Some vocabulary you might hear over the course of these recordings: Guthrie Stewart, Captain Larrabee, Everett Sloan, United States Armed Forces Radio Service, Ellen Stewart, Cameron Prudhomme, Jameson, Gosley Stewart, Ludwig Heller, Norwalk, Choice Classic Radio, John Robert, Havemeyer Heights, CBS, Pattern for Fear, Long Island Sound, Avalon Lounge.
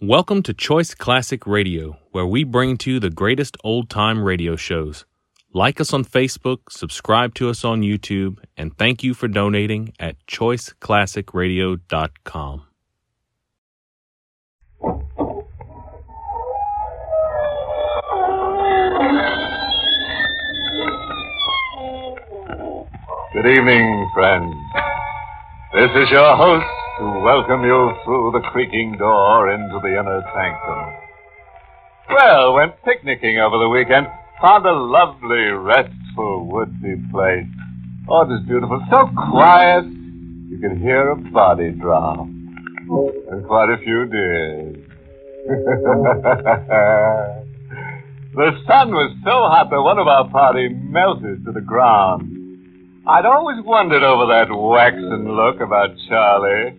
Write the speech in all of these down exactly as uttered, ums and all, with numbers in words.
Welcome to Choice Classic Radio, where we bring to you the greatest old-time radio shows. Like us on Facebook, subscribe to us on YouTube, and thank you for donating at choice classic radio dot com. Good evening, friends. This is your host to welcome you through the creaking door into the inner sanctum. Well, when picnicking over the weekend, found a lovely, restful, woody place. Oh, it was beautiful. So quiet, you could hear a body drop. And quite a few did. The sun was so hot that one of our party melted to the ground. I'd always wondered over that waxen look about Charlie.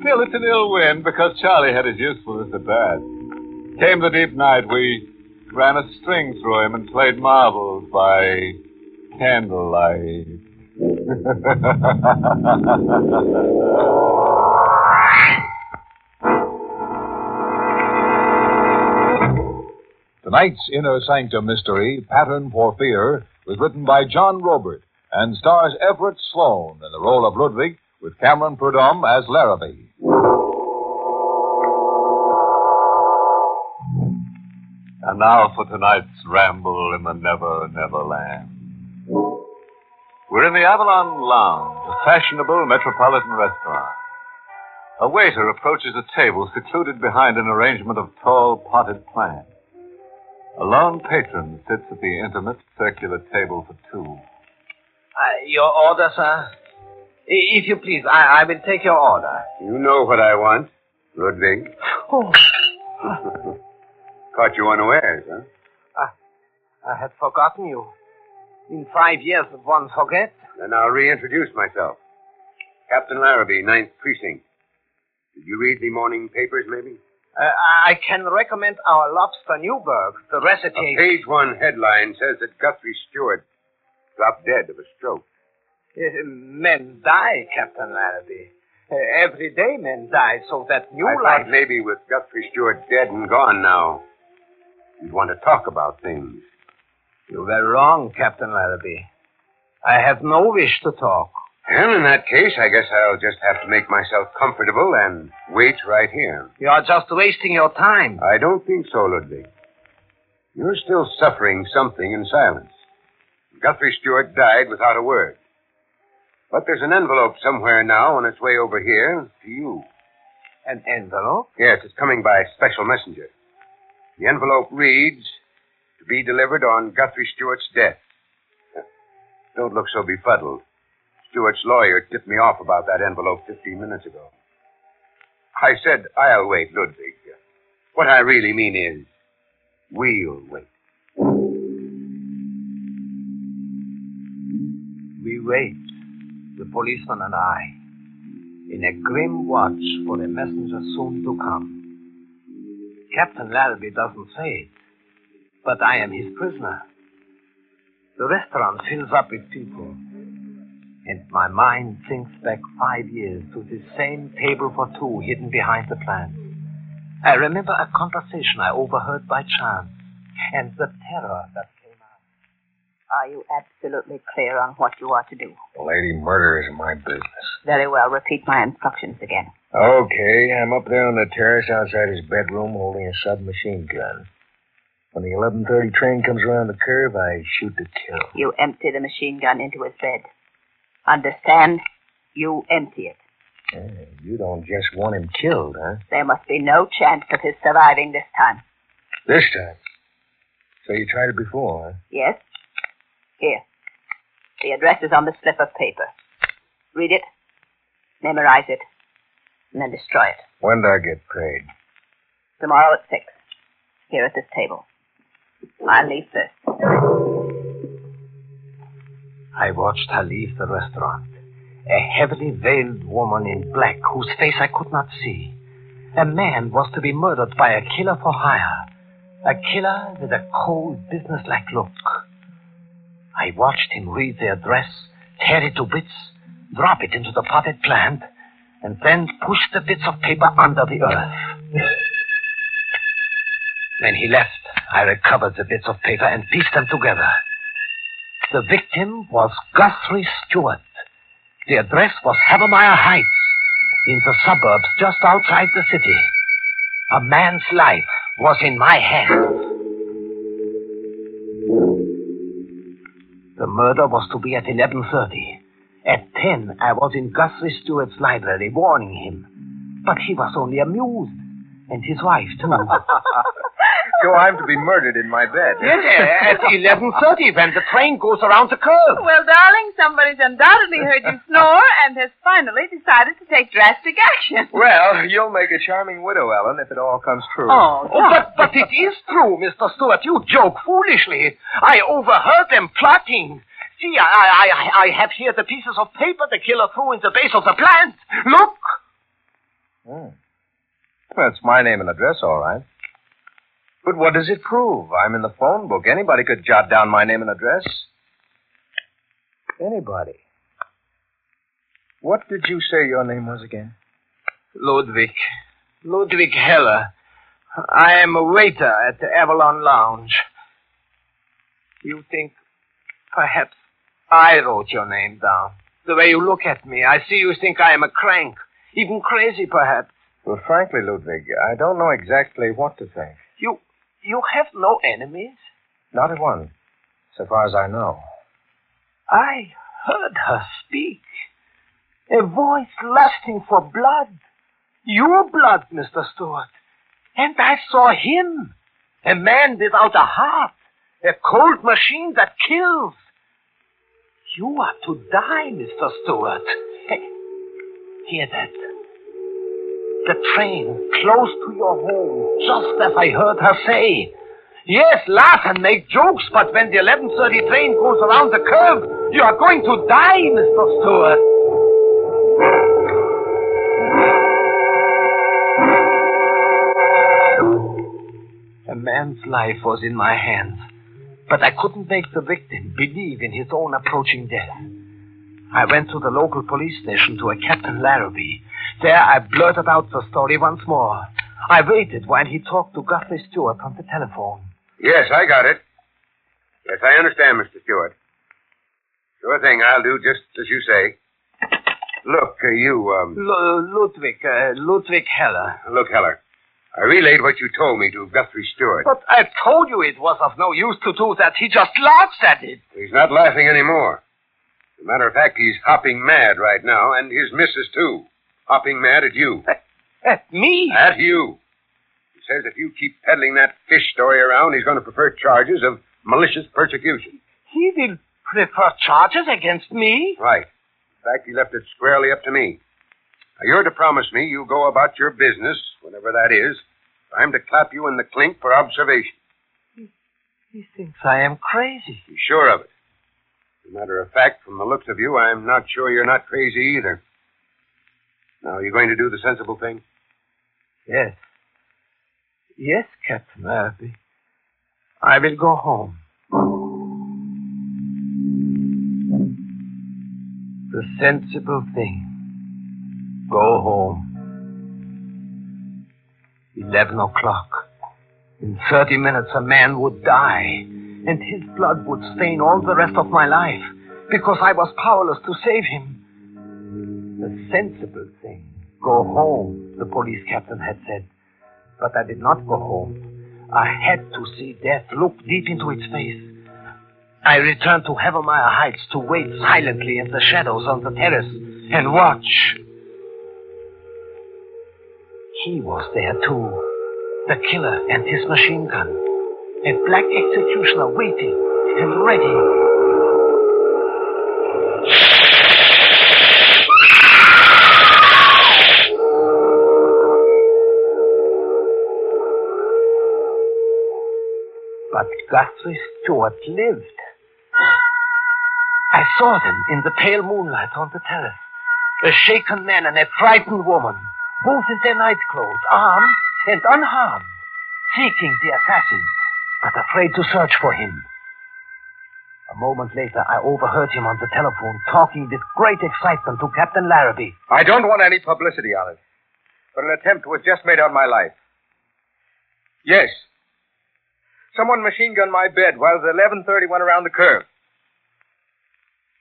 Still, it's an ill wind because Charlie had his usefulness at that. Came the deep night, we ran a string through him and played marbles by candlelight. Tonight's Inner Sanctum Mystery, Pattern for Fear, was written by John Robert and stars Everett Sloan in the role of Ludwig, with Cameron Prudhomme as Larrabee. And now for tonight's ramble in the Never Never Land. We're in the Avalon Lounge, a fashionable metropolitan restaurant. A waiter approaches a table secluded behind an arrangement of tall potted plants. A lone patron sits at the intimate circular table for two. Uh, your order, sir? If you please, I, I will take your order. You know what I want, Ludwig. Oh. Caught you unawares, huh? I, I had forgotten you. In five years, one forgets. Then I'll reintroduce myself. Captain Larrabee, Ninth Precinct. Did you read the morning papers, maybe? Uh, I can recommend our lobster Newburg. The recipe... A page one headline says that Guthrie Stewart dropped dead of a stroke. Uh, men die, Captain Larrabee. Uh, every day men die, so that new I life... maybe with Guthrie Stewart dead and gone now, you'd want to talk about things. You were wrong, Captain Larrabee. I have no wish to talk. And in that case, I guess I'll just have to make myself comfortable and wait right here. You are just wasting your time. I don't think so, Ludwig. You're still suffering something in silence. Guthrie Stewart died without a word. But there's an envelope somewhere now on its way over here to you. An envelope? Yes, it's coming by special messenger. The envelope reads, to be delivered on Guthrie Stewart's death. Don't look so befuddled. Stewart's lawyer tipped me off about that envelope fifteen minutes ago. I said, I'll wait, Ludwig. What I really mean is, we'll wait. We wait, the policeman and I, in a grim watch for the messenger soon to come. Captain Larrabee doesn't say it, but I am his prisoner. The restaurant fills up with people, and my mind thinks back five years to this same table for two hidden behind the plants. I remember a conversation I overheard by chance, and the terror that... Are you absolutely clear on what you are to do? The lady murder is my business. Very well. Repeat my instructions again. Okay. I'm up there on the terrace outside his bedroom holding a submachine gun. When the eleven thirty train comes around the curve, I shoot to kill. You empty the machine gun into his bed. Understand? You empty it. Hey, you don't just want him killed, huh? There must be no chance of his surviving this time. This time? So you tried it before, huh? Yes. Here. The address is on the slip of paper. Read it, memorize it, and then destroy it. When do I get paid? Tomorrow at six, here at this table. I'll leave first. I watched her leave the restaurant. A heavily veiled woman in black whose face I could not see. A man was to be murdered by a killer for hire. A killer with a cold, businesslike look. I watched him read the address, tear it to bits, drop it into the potted plant, and then push the bits of paper under the earth. When he left, I recovered the bits of paper and pieced them together. The victim was Guthrie Stewart. The address was Havemeyer Heights, in the suburbs just outside the city. A man's life was in my hands. The murder was to be at eleven thirty. At ten, I was in Guthrie Stewart's library warning him. But he was only amused, and his wife, too. So I'm to be murdered in my bed. Yes, at eleven thirty, when the train goes around the curve. Well, darling, somebody's undoubtedly heard you snore and has finally decided to take drastic action. Well, you'll make a charming widow, Ellen, if it all comes true. Oh, oh but, but it is true, Mister Stewart. You joke foolishly. I overheard them plotting. See, I, I, I have here the pieces of paper the killer threw in the base of the plant. Look. Oh. Well, it's my name and address, all right. But what does it prove? I'm in the phone book. Anybody could jot down my name and address. Anybody. What did you say your name was again? Ludwig. Ludwig Heller. I am a waiter at the Avalon Lounge. You think perhaps I wrote your name down. The way you look at me, I see you think I am a crank. Even crazy, perhaps. Well, frankly, Ludwig, I don't know exactly what to think. You you have no enemies? Not a one, so far as I know. I heard her speak. A voice lusting for blood. Your blood, Mister Stewart. And I saw him. A man without a heart. A cold machine that kills. You are to die, Mister Stewart. Hey, hear that? The train, close to your home, just as I heard her say. Yes, laugh and make jokes, but when the eleven thirty train goes around the curve, you are going to die, Mister Stewart. A man's life was in my hands, but I couldn't make the victim believe in his own approaching death. I went to the local police station to a Captain Larrabee. There, I blurted out the story once more. I waited while he talked to Guthrie Stewart on the telephone. Yes, I got it. Yes, I understand, Mister Stewart. Sure thing, I'll do just as you say. Look, uh, you, um... L- Ludwig, uh, Ludwig Heller. Look, Heller, I relayed what you told me to Guthrie Stewart. But I told you it was of no use to do that. He just laughs at it. He's not laughing anymore. As a matter of fact, he's hopping mad right now, and his missus, too. Hopping mad at you. At, at me? At you. He says if you keep peddling that fish story around, he's going to prefer charges of malicious persecution. He will prefer charges against me? Right. In fact, he left it squarely up to me. Now, you're to promise me you go about your business, whenever that is. I'm to clap you in the clink for observation. He, he thinks I am crazy. He's sure of it. As a matter of fact, from the looks of you, I'm not sure you're not crazy either. Now, are you going to do the sensible thing? Yes. Yes, Captain Larrabee. I will go home. The sensible thing. Go home. Eleven o'clock. In thirty minutes, a man would die, and his blood would stain all the rest of my life, because I was powerless to save him. The sensible thing. Go home, the police captain had said. But I did not go home. I had to see death, look deep into its face. I returned to Havemeyer Heights to wait silently in the shadows on the terrace and watch. He was there, too. The killer and his machine gun. A black executioner waiting and ready. But Guthrie Stewart lived. I saw them in the pale moonlight on the terrace. A shaken man and a frightened woman, both in their nightclothes, armed and unharmed, seeking the assassin, but afraid to search for him. A moment later, I overheard him on the telephone talking with great excitement to Captain Larrabee. I don't want any publicity on it, but an attempt was just made on my life. Yes. Someone machine gunned my bed while the eleven thirty went around the curve.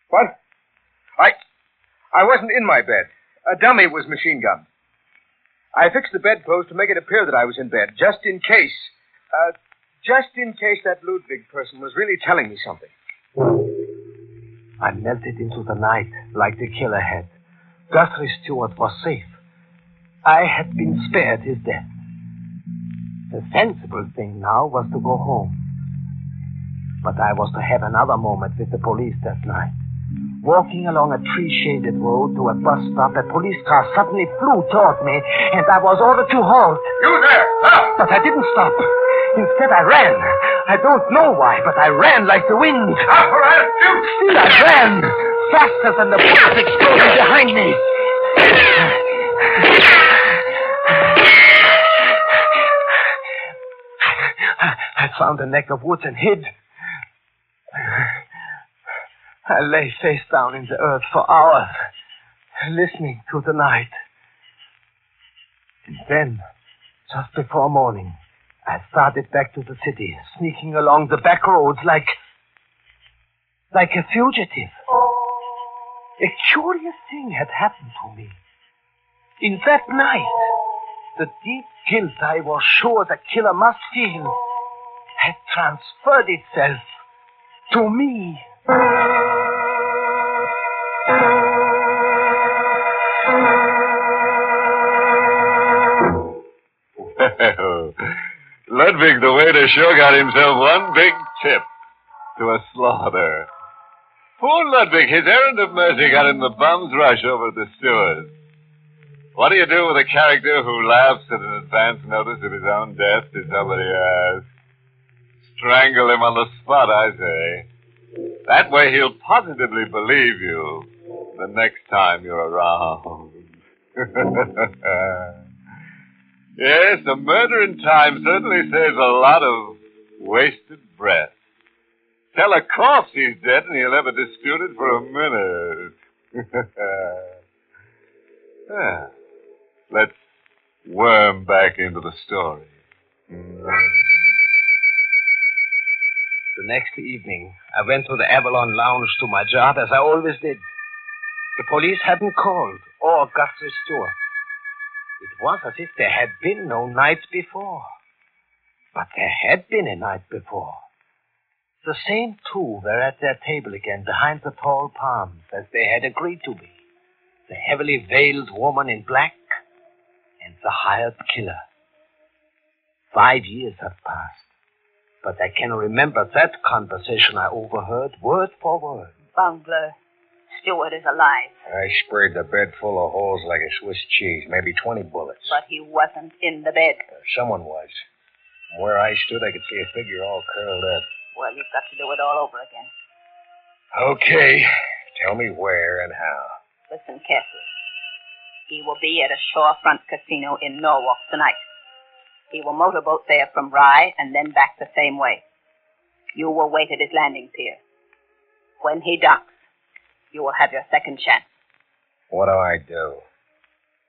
What? I... I wasn't in my bed. A dummy was machine gunned. I fixed the bedpost to make it appear that I was in bed, just in case... Uh, just in case that Ludwig person was really telling me something. I melted into the night like the killer had. Guthrie Stewart was safe. I had been spared his death. The sensible thing now was to go home. But I was to have another moment with the police that night. Walking along a tree-shaded road to a bus stop, a police car suddenly flew toward me, and I was ordered to halt. You there! Stop! But I didn't stop. Instead, I ran. I don't know why, but I ran like the wind. Stop or I'll shoot! Still, I ran faster than the bullets exploding behind me. I found a neck of woods and hid. I lay face down in the earth for hours, listening to the night. And then, just before morning, I started back to the city, sneaking along the back roads like... like a fugitive. A curious thing had happened to me. In that night, the deep guilt I was sure the killer must feel had transferred itself to me. Well, Ludwig the waiter sure got himself one big tip to a slaughter. Poor Ludwig, his errand of mercy got him the bum's rush over at the Stewart. What do you do with a character who laughs at an advance notice of his own death to somebody else? Strangle him on the spot, I say. That way he'll positively believe you the next time you're around. Yes, a murder in time certainly saves a lot of wasted breath. Tell a corpse he's dead and he'll ever dispute it for a minute. ah. Let's worm back into the story. The next evening, I went to the Avalon Lounge to my job, as I always did. The police hadn't called, or Guthrie Stewart. It was as if there had been no night before. But there had been a night before. The same two were at their table again, behind the tall palms, as they had agreed to be. The heavily veiled woman in black, and the hired killer. Five years have passed. But I can remember that conversation I overheard word for word. Bungler. Stewart is alive. I sprayed the bed full of holes like a Swiss cheese, maybe twenty bullets. But he wasn't in the bed. Uh, someone was. From where I stood, I could see a figure all curled up. Well, you've got to do it all over again. Okay. Tell me where and how. Listen carefully. He will be at a shorefront casino in Norwalk tonight. He will motorboat there from Rye and then back the same way. You will wait at his landing pier. When he docks, you will have your second chance. What do I do?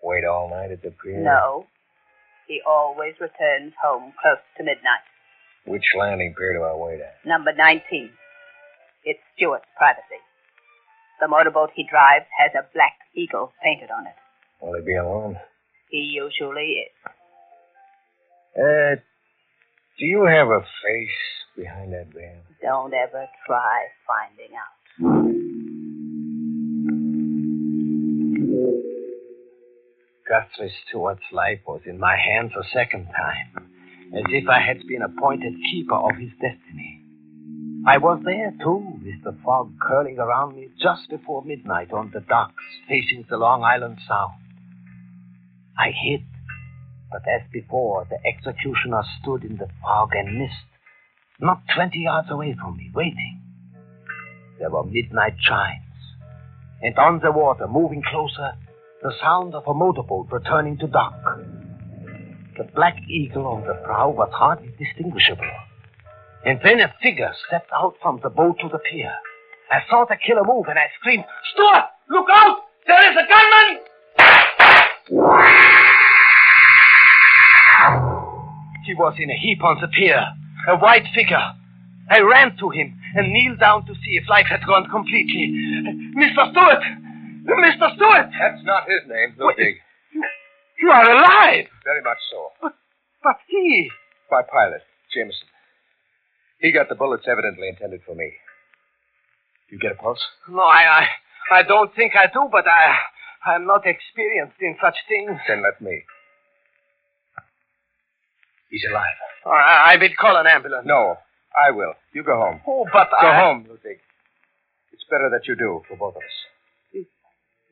Wait all night at the pier? No. He always returns home close to midnight. Which landing pier do I wait at? Number nineteen. It's Stewart's privacy. The motorboat he drives has a black eagle painted on it. Will he be alone? He usually is. Uh, do you have a face behind that veil? Don't ever try finding out. Guthrie Stewart's life was in my hands a second time, as if I had been appointed keeper of his destiny. I was there, too, with the fog curling around me just before midnight on the docks facing the Long Island Sound. I hid. But as before, the executioner stood in the fog and mist, not twenty yards away from me, waiting. There were midnight chimes, and on the water, moving closer, the sound of a motorboat returning to dock. The black eagle on the prow was hardly distinguishable. And then a figure stepped out from the boat to the pier. I saw the killer move, and I screamed, "Stewart, look out! There is a gunman!" He was in a heap on the pier. a white figure. I ran to him and kneeled down to see if life had gone completely. Mister Stewart! Mister Stewart! That's not his name, Ludwig. You, you are alive! Very much so. But, but he... My pilot, Jameson. He got the bullets evidently intended for me. You get a pulse? No, I... I... I don't think I do, but I, I'm not experienced in such things. Then let me. He's alive. Oh, I, I will call an ambulance. No, I will. You go home. Oh, but go I... Go home, Ludwig. It's better that you do, for both of us. It,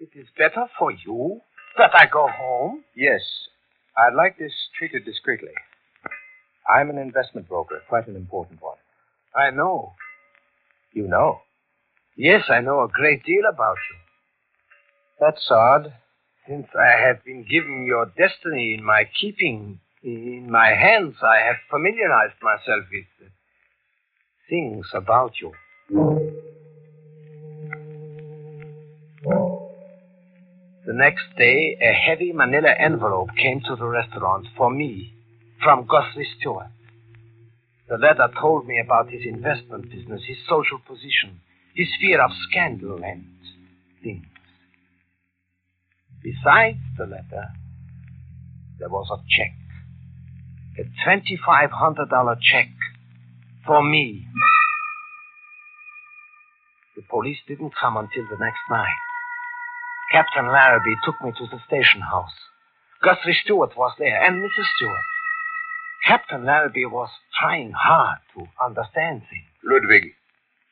it is better for you that I go home? Yes. I'd like this treated discreetly. I'm an investment broker, quite an important one. I know. You know? Yes, I know a great deal about you. That's odd. Since I have been given your destiny in my keeping, in my hands, I have familiarized myself with things about you. The next day, a heavy manila envelope came to the restaurant for me from Gosley Stewart. The letter told me about his investment business, his social position, his fear of scandal and things. Besides the letter, there was a check. A twenty-five hundred dollars check for me. The police didn't come until the next night. Captain Larrabee took me to the station house. Guthrie Stewart was there, and Missus Stewart. Captain Larrabee was trying hard to understand things. Ludwig,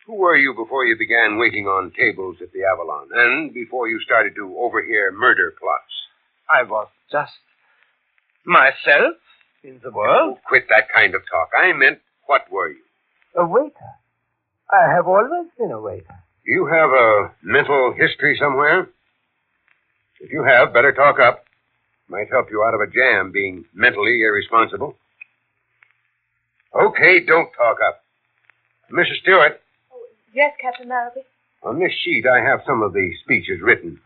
who were you before you began waiting on tables at the Avalon, and before you started to overhear murder plots? I was just myself in the world. Oh, quit that kind of talk. I meant, what were you? A waiter. I have always been a waiter. Do you have a mental history somewhere? If you have, better talk up. Might help you out of a jam being mentally irresponsible. Okay, don't talk up. Missus Stewart... Yes, Captain Larrabee. On this sheet, I have some of the speeches written.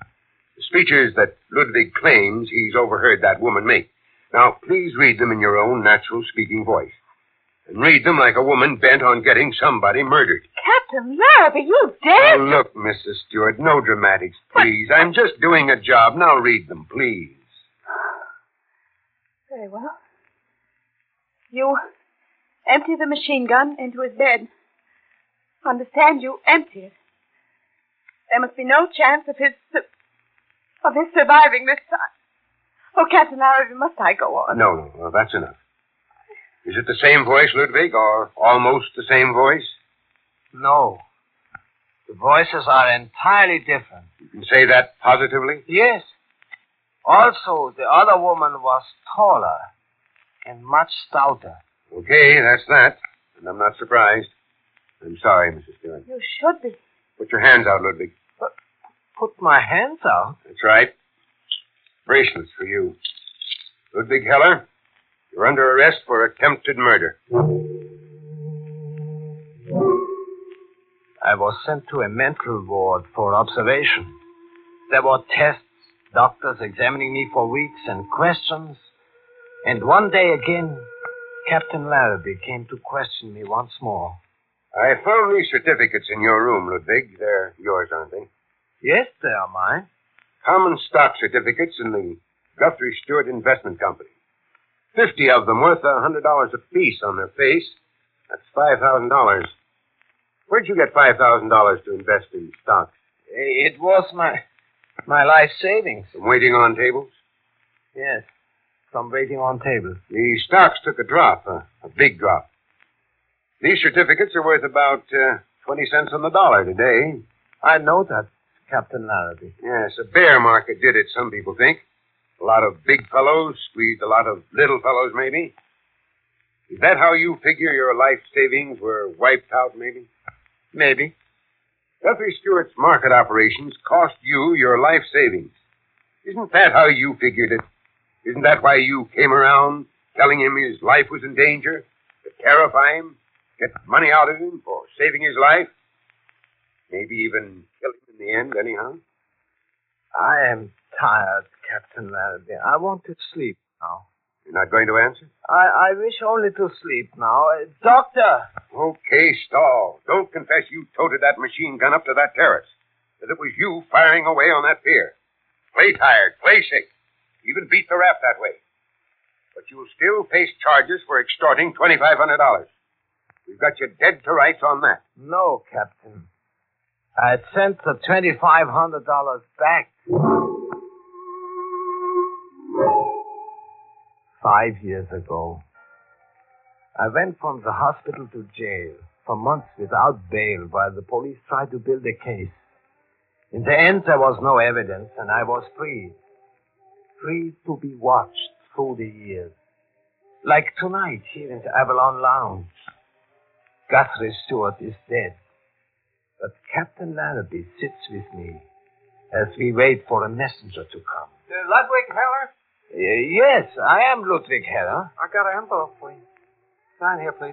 The speeches that Ludwig claims he's overheard that woman make. Now, please read them in your own natural speaking voice. And read them like a woman bent on getting somebody murdered. Captain Larrabee, you dare? Now, look, Missus Stewart, no dramatics, please. What? I'm just doing a job. Now, read them, please. Very well. You empty the machine gun into his bed. Understand, you empty it. There must be no chance of his of his surviving this time. Oh, Captain Larrabee, must I go on? No, no, no, that's enough. Is it the same voice, Ludwig, or almost the same voice? No. The voices are entirely different. You can say that positively? Yes. Also, the other woman was taller and much stouter. Okay, that's that. And I'm not surprised. I'm sorry, Missus Stewart. You should be. Put your hands out, Ludwig. But put my hands out? That's right. Bracelets for you. Ludwig Heller, you're under arrest for attempted murder. I was sent to a mental ward for observation. There were tests, doctors examining me for weeks, and questions. And one day again, Captain Larrabee came to question me once more. I found these certificates in your room, Ludwig. They're yours, aren't they? Yes, they are mine. Common stock certificates in the Guthrie Stewart Investment Company. Fifty of them worth a hundred dollars apiece on their face. That's five thousand dollars. Where'd you get five thousand dollars to invest in stocks? It was my my life savings. From waiting on tables? Yes, from waiting on tables. The stocks took a drop, a, a big drop. These certificates are worth about uh, twenty cents on the dollar today. I know that, Captain Larrabee. Yes, a bear market did it, some people think. A lot of big fellows squeezed a lot of little fellows, maybe. Is that how you figure your life savings were wiped out, maybe? Maybe. Guthrie Stewart's market operations cost you your life savings. Isn't that how you figured it? Isn't that why you came around telling him his life was in danger? To terrify him? Get money out of him for saving his life? Maybe even kill him in the end, anyhow? I am tired, Captain Larrabee. I want to sleep now. You're not going to answer? I, I wish only to sleep now. Uh, doctor! Okay, Stahl. Don't confess you toted that machine gun up to that terrace. That it was you firing away on that pier. Play tired, play sick. Even beat the raft that way. But you'll still face charges for extorting twenty-five hundred dollars. We've got you dead to rights on that. No, Captain. I sent the twenty-five hundred dollars back. Five years ago, I went from the hospital to jail for months without bail while the police tried to build a case. In the end, there was no evidence, and I was free. Free to be watched through the years. Like tonight here in the Avalon Lounge. Guthrie Stewart is dead. But Captain Larrabee sits with me as we wait for a messenger to come. Uh, Ludwig Heller? Uh, yes, I am Ludwig Heller. I got an envelope for you. Sign here, please.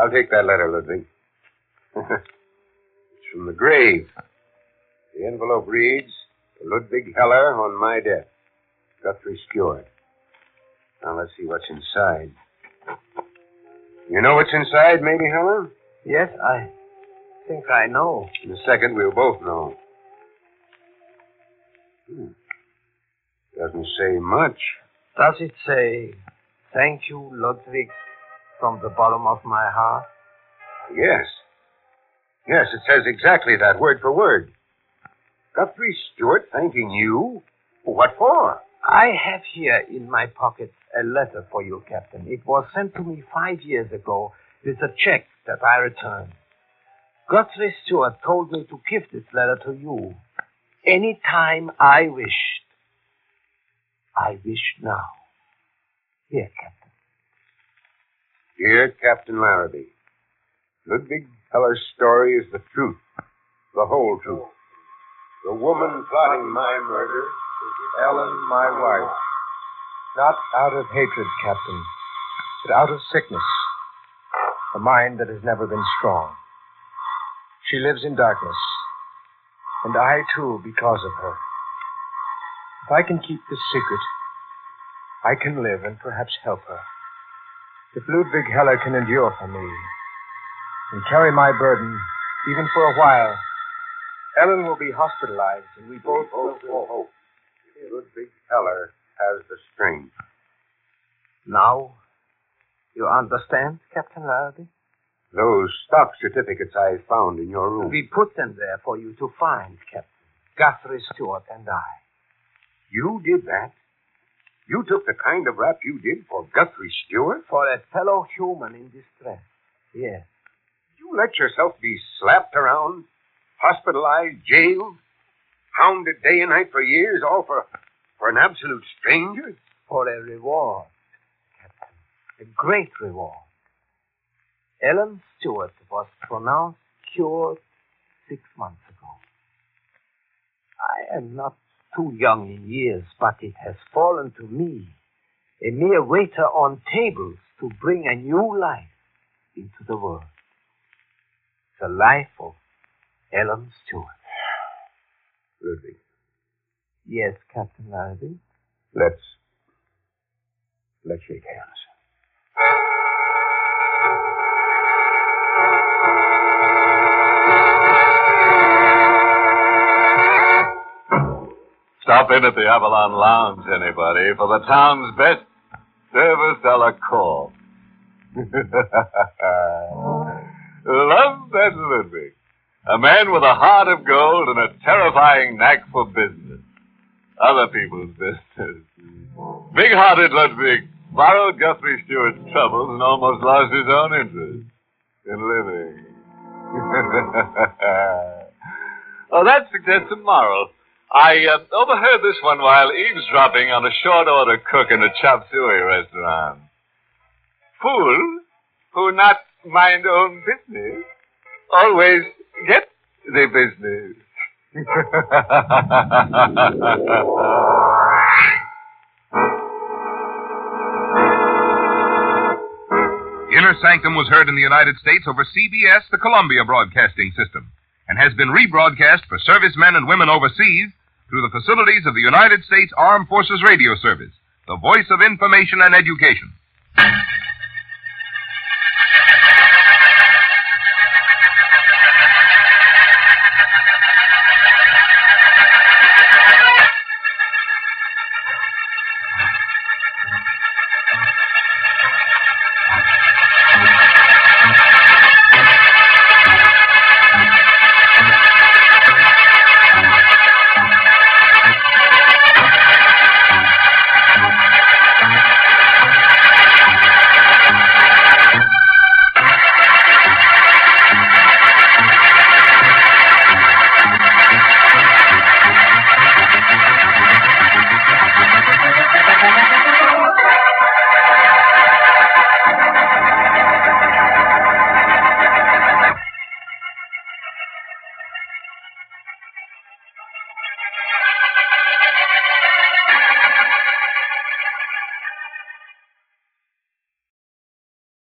I'll take that letter, Ludwig. It's from the grave. The envelope reads, Ludwig Heller on my death. Guthrie Stewart. Now let's see what's inside. You know what's inside, maybe, Heller? Yes, I... I think I know. In a second, we'll both know. Hmm. Doesn't say much. Does it say, thank you, Ludwig, from the bottom of my heart? Yes. Yes, it says exactly that, word for word. Guthrie Stewart thanking you? What for? I have here in my pocket a letter for you, Captain. It was sent to me five years ago with a check that I returned. Guthrie Stewart told me to give this letter to you any time I wished. I wish now. Here, Captain. Dear Captain Larrabee, Ludwig Heller's story is the truth, the whole truth. The woman plotting my murder is Ellen, my wife. Not out of hatred, Captain, but out of sickness. A mind that has never been strong. She lives in darkness, and I, too, because of her. If I can keep this secret, I can live and perhaps help her. If Ludwig Heller can endure for me and carry my burden, even for a while, Ellen will be hospitalized, and we both will hope Ludwig Heller has the strength. Now, you understand, Captain Larrabee? Those stock certificates I found in your room. We put them there for you to find, Captain. Guthrie Stewart and I. You did that? You took the kind of rap you did for Guthrie Stewart? For a fellow human in distress, yes. You let yourself be slapped around, hospitalized, jailed, hounded day and night for years, all for, for an absolute stranger? For a reward, Captain. A great reward. Ellen Stewart was pronounced cured six months ago. I am not too young in years, but it has fallen to me, a mere waiter on tables, to bring a new life into the world. The life of Ellen Stewart. Ludwig. Yes, Captain Larrabee? Let's... Let's shake hands. Stop in at the Avalon Lounge, anybody, for the town's best service a la carte. Love that Ludwig. A man with a heart of gold and a terrifying knack for business. Other people's business. Big-hearted Ludwig borrowed Guthrie Stewart's troubles and almost lost his own interest in living. Oh, that suggests a moral. I uh, overheard this one while eavesdropping on a short-order cook in a chop suey restaurant. Fool, who not mind own business, always get the business. Inner Sanctum was heard in the United States over C B S, the Columbia Broadcasting System, and has been rebroadcast for servicemen and women overseas through the facilities of the United States Armed Forces Radio Service, the voice of information and education.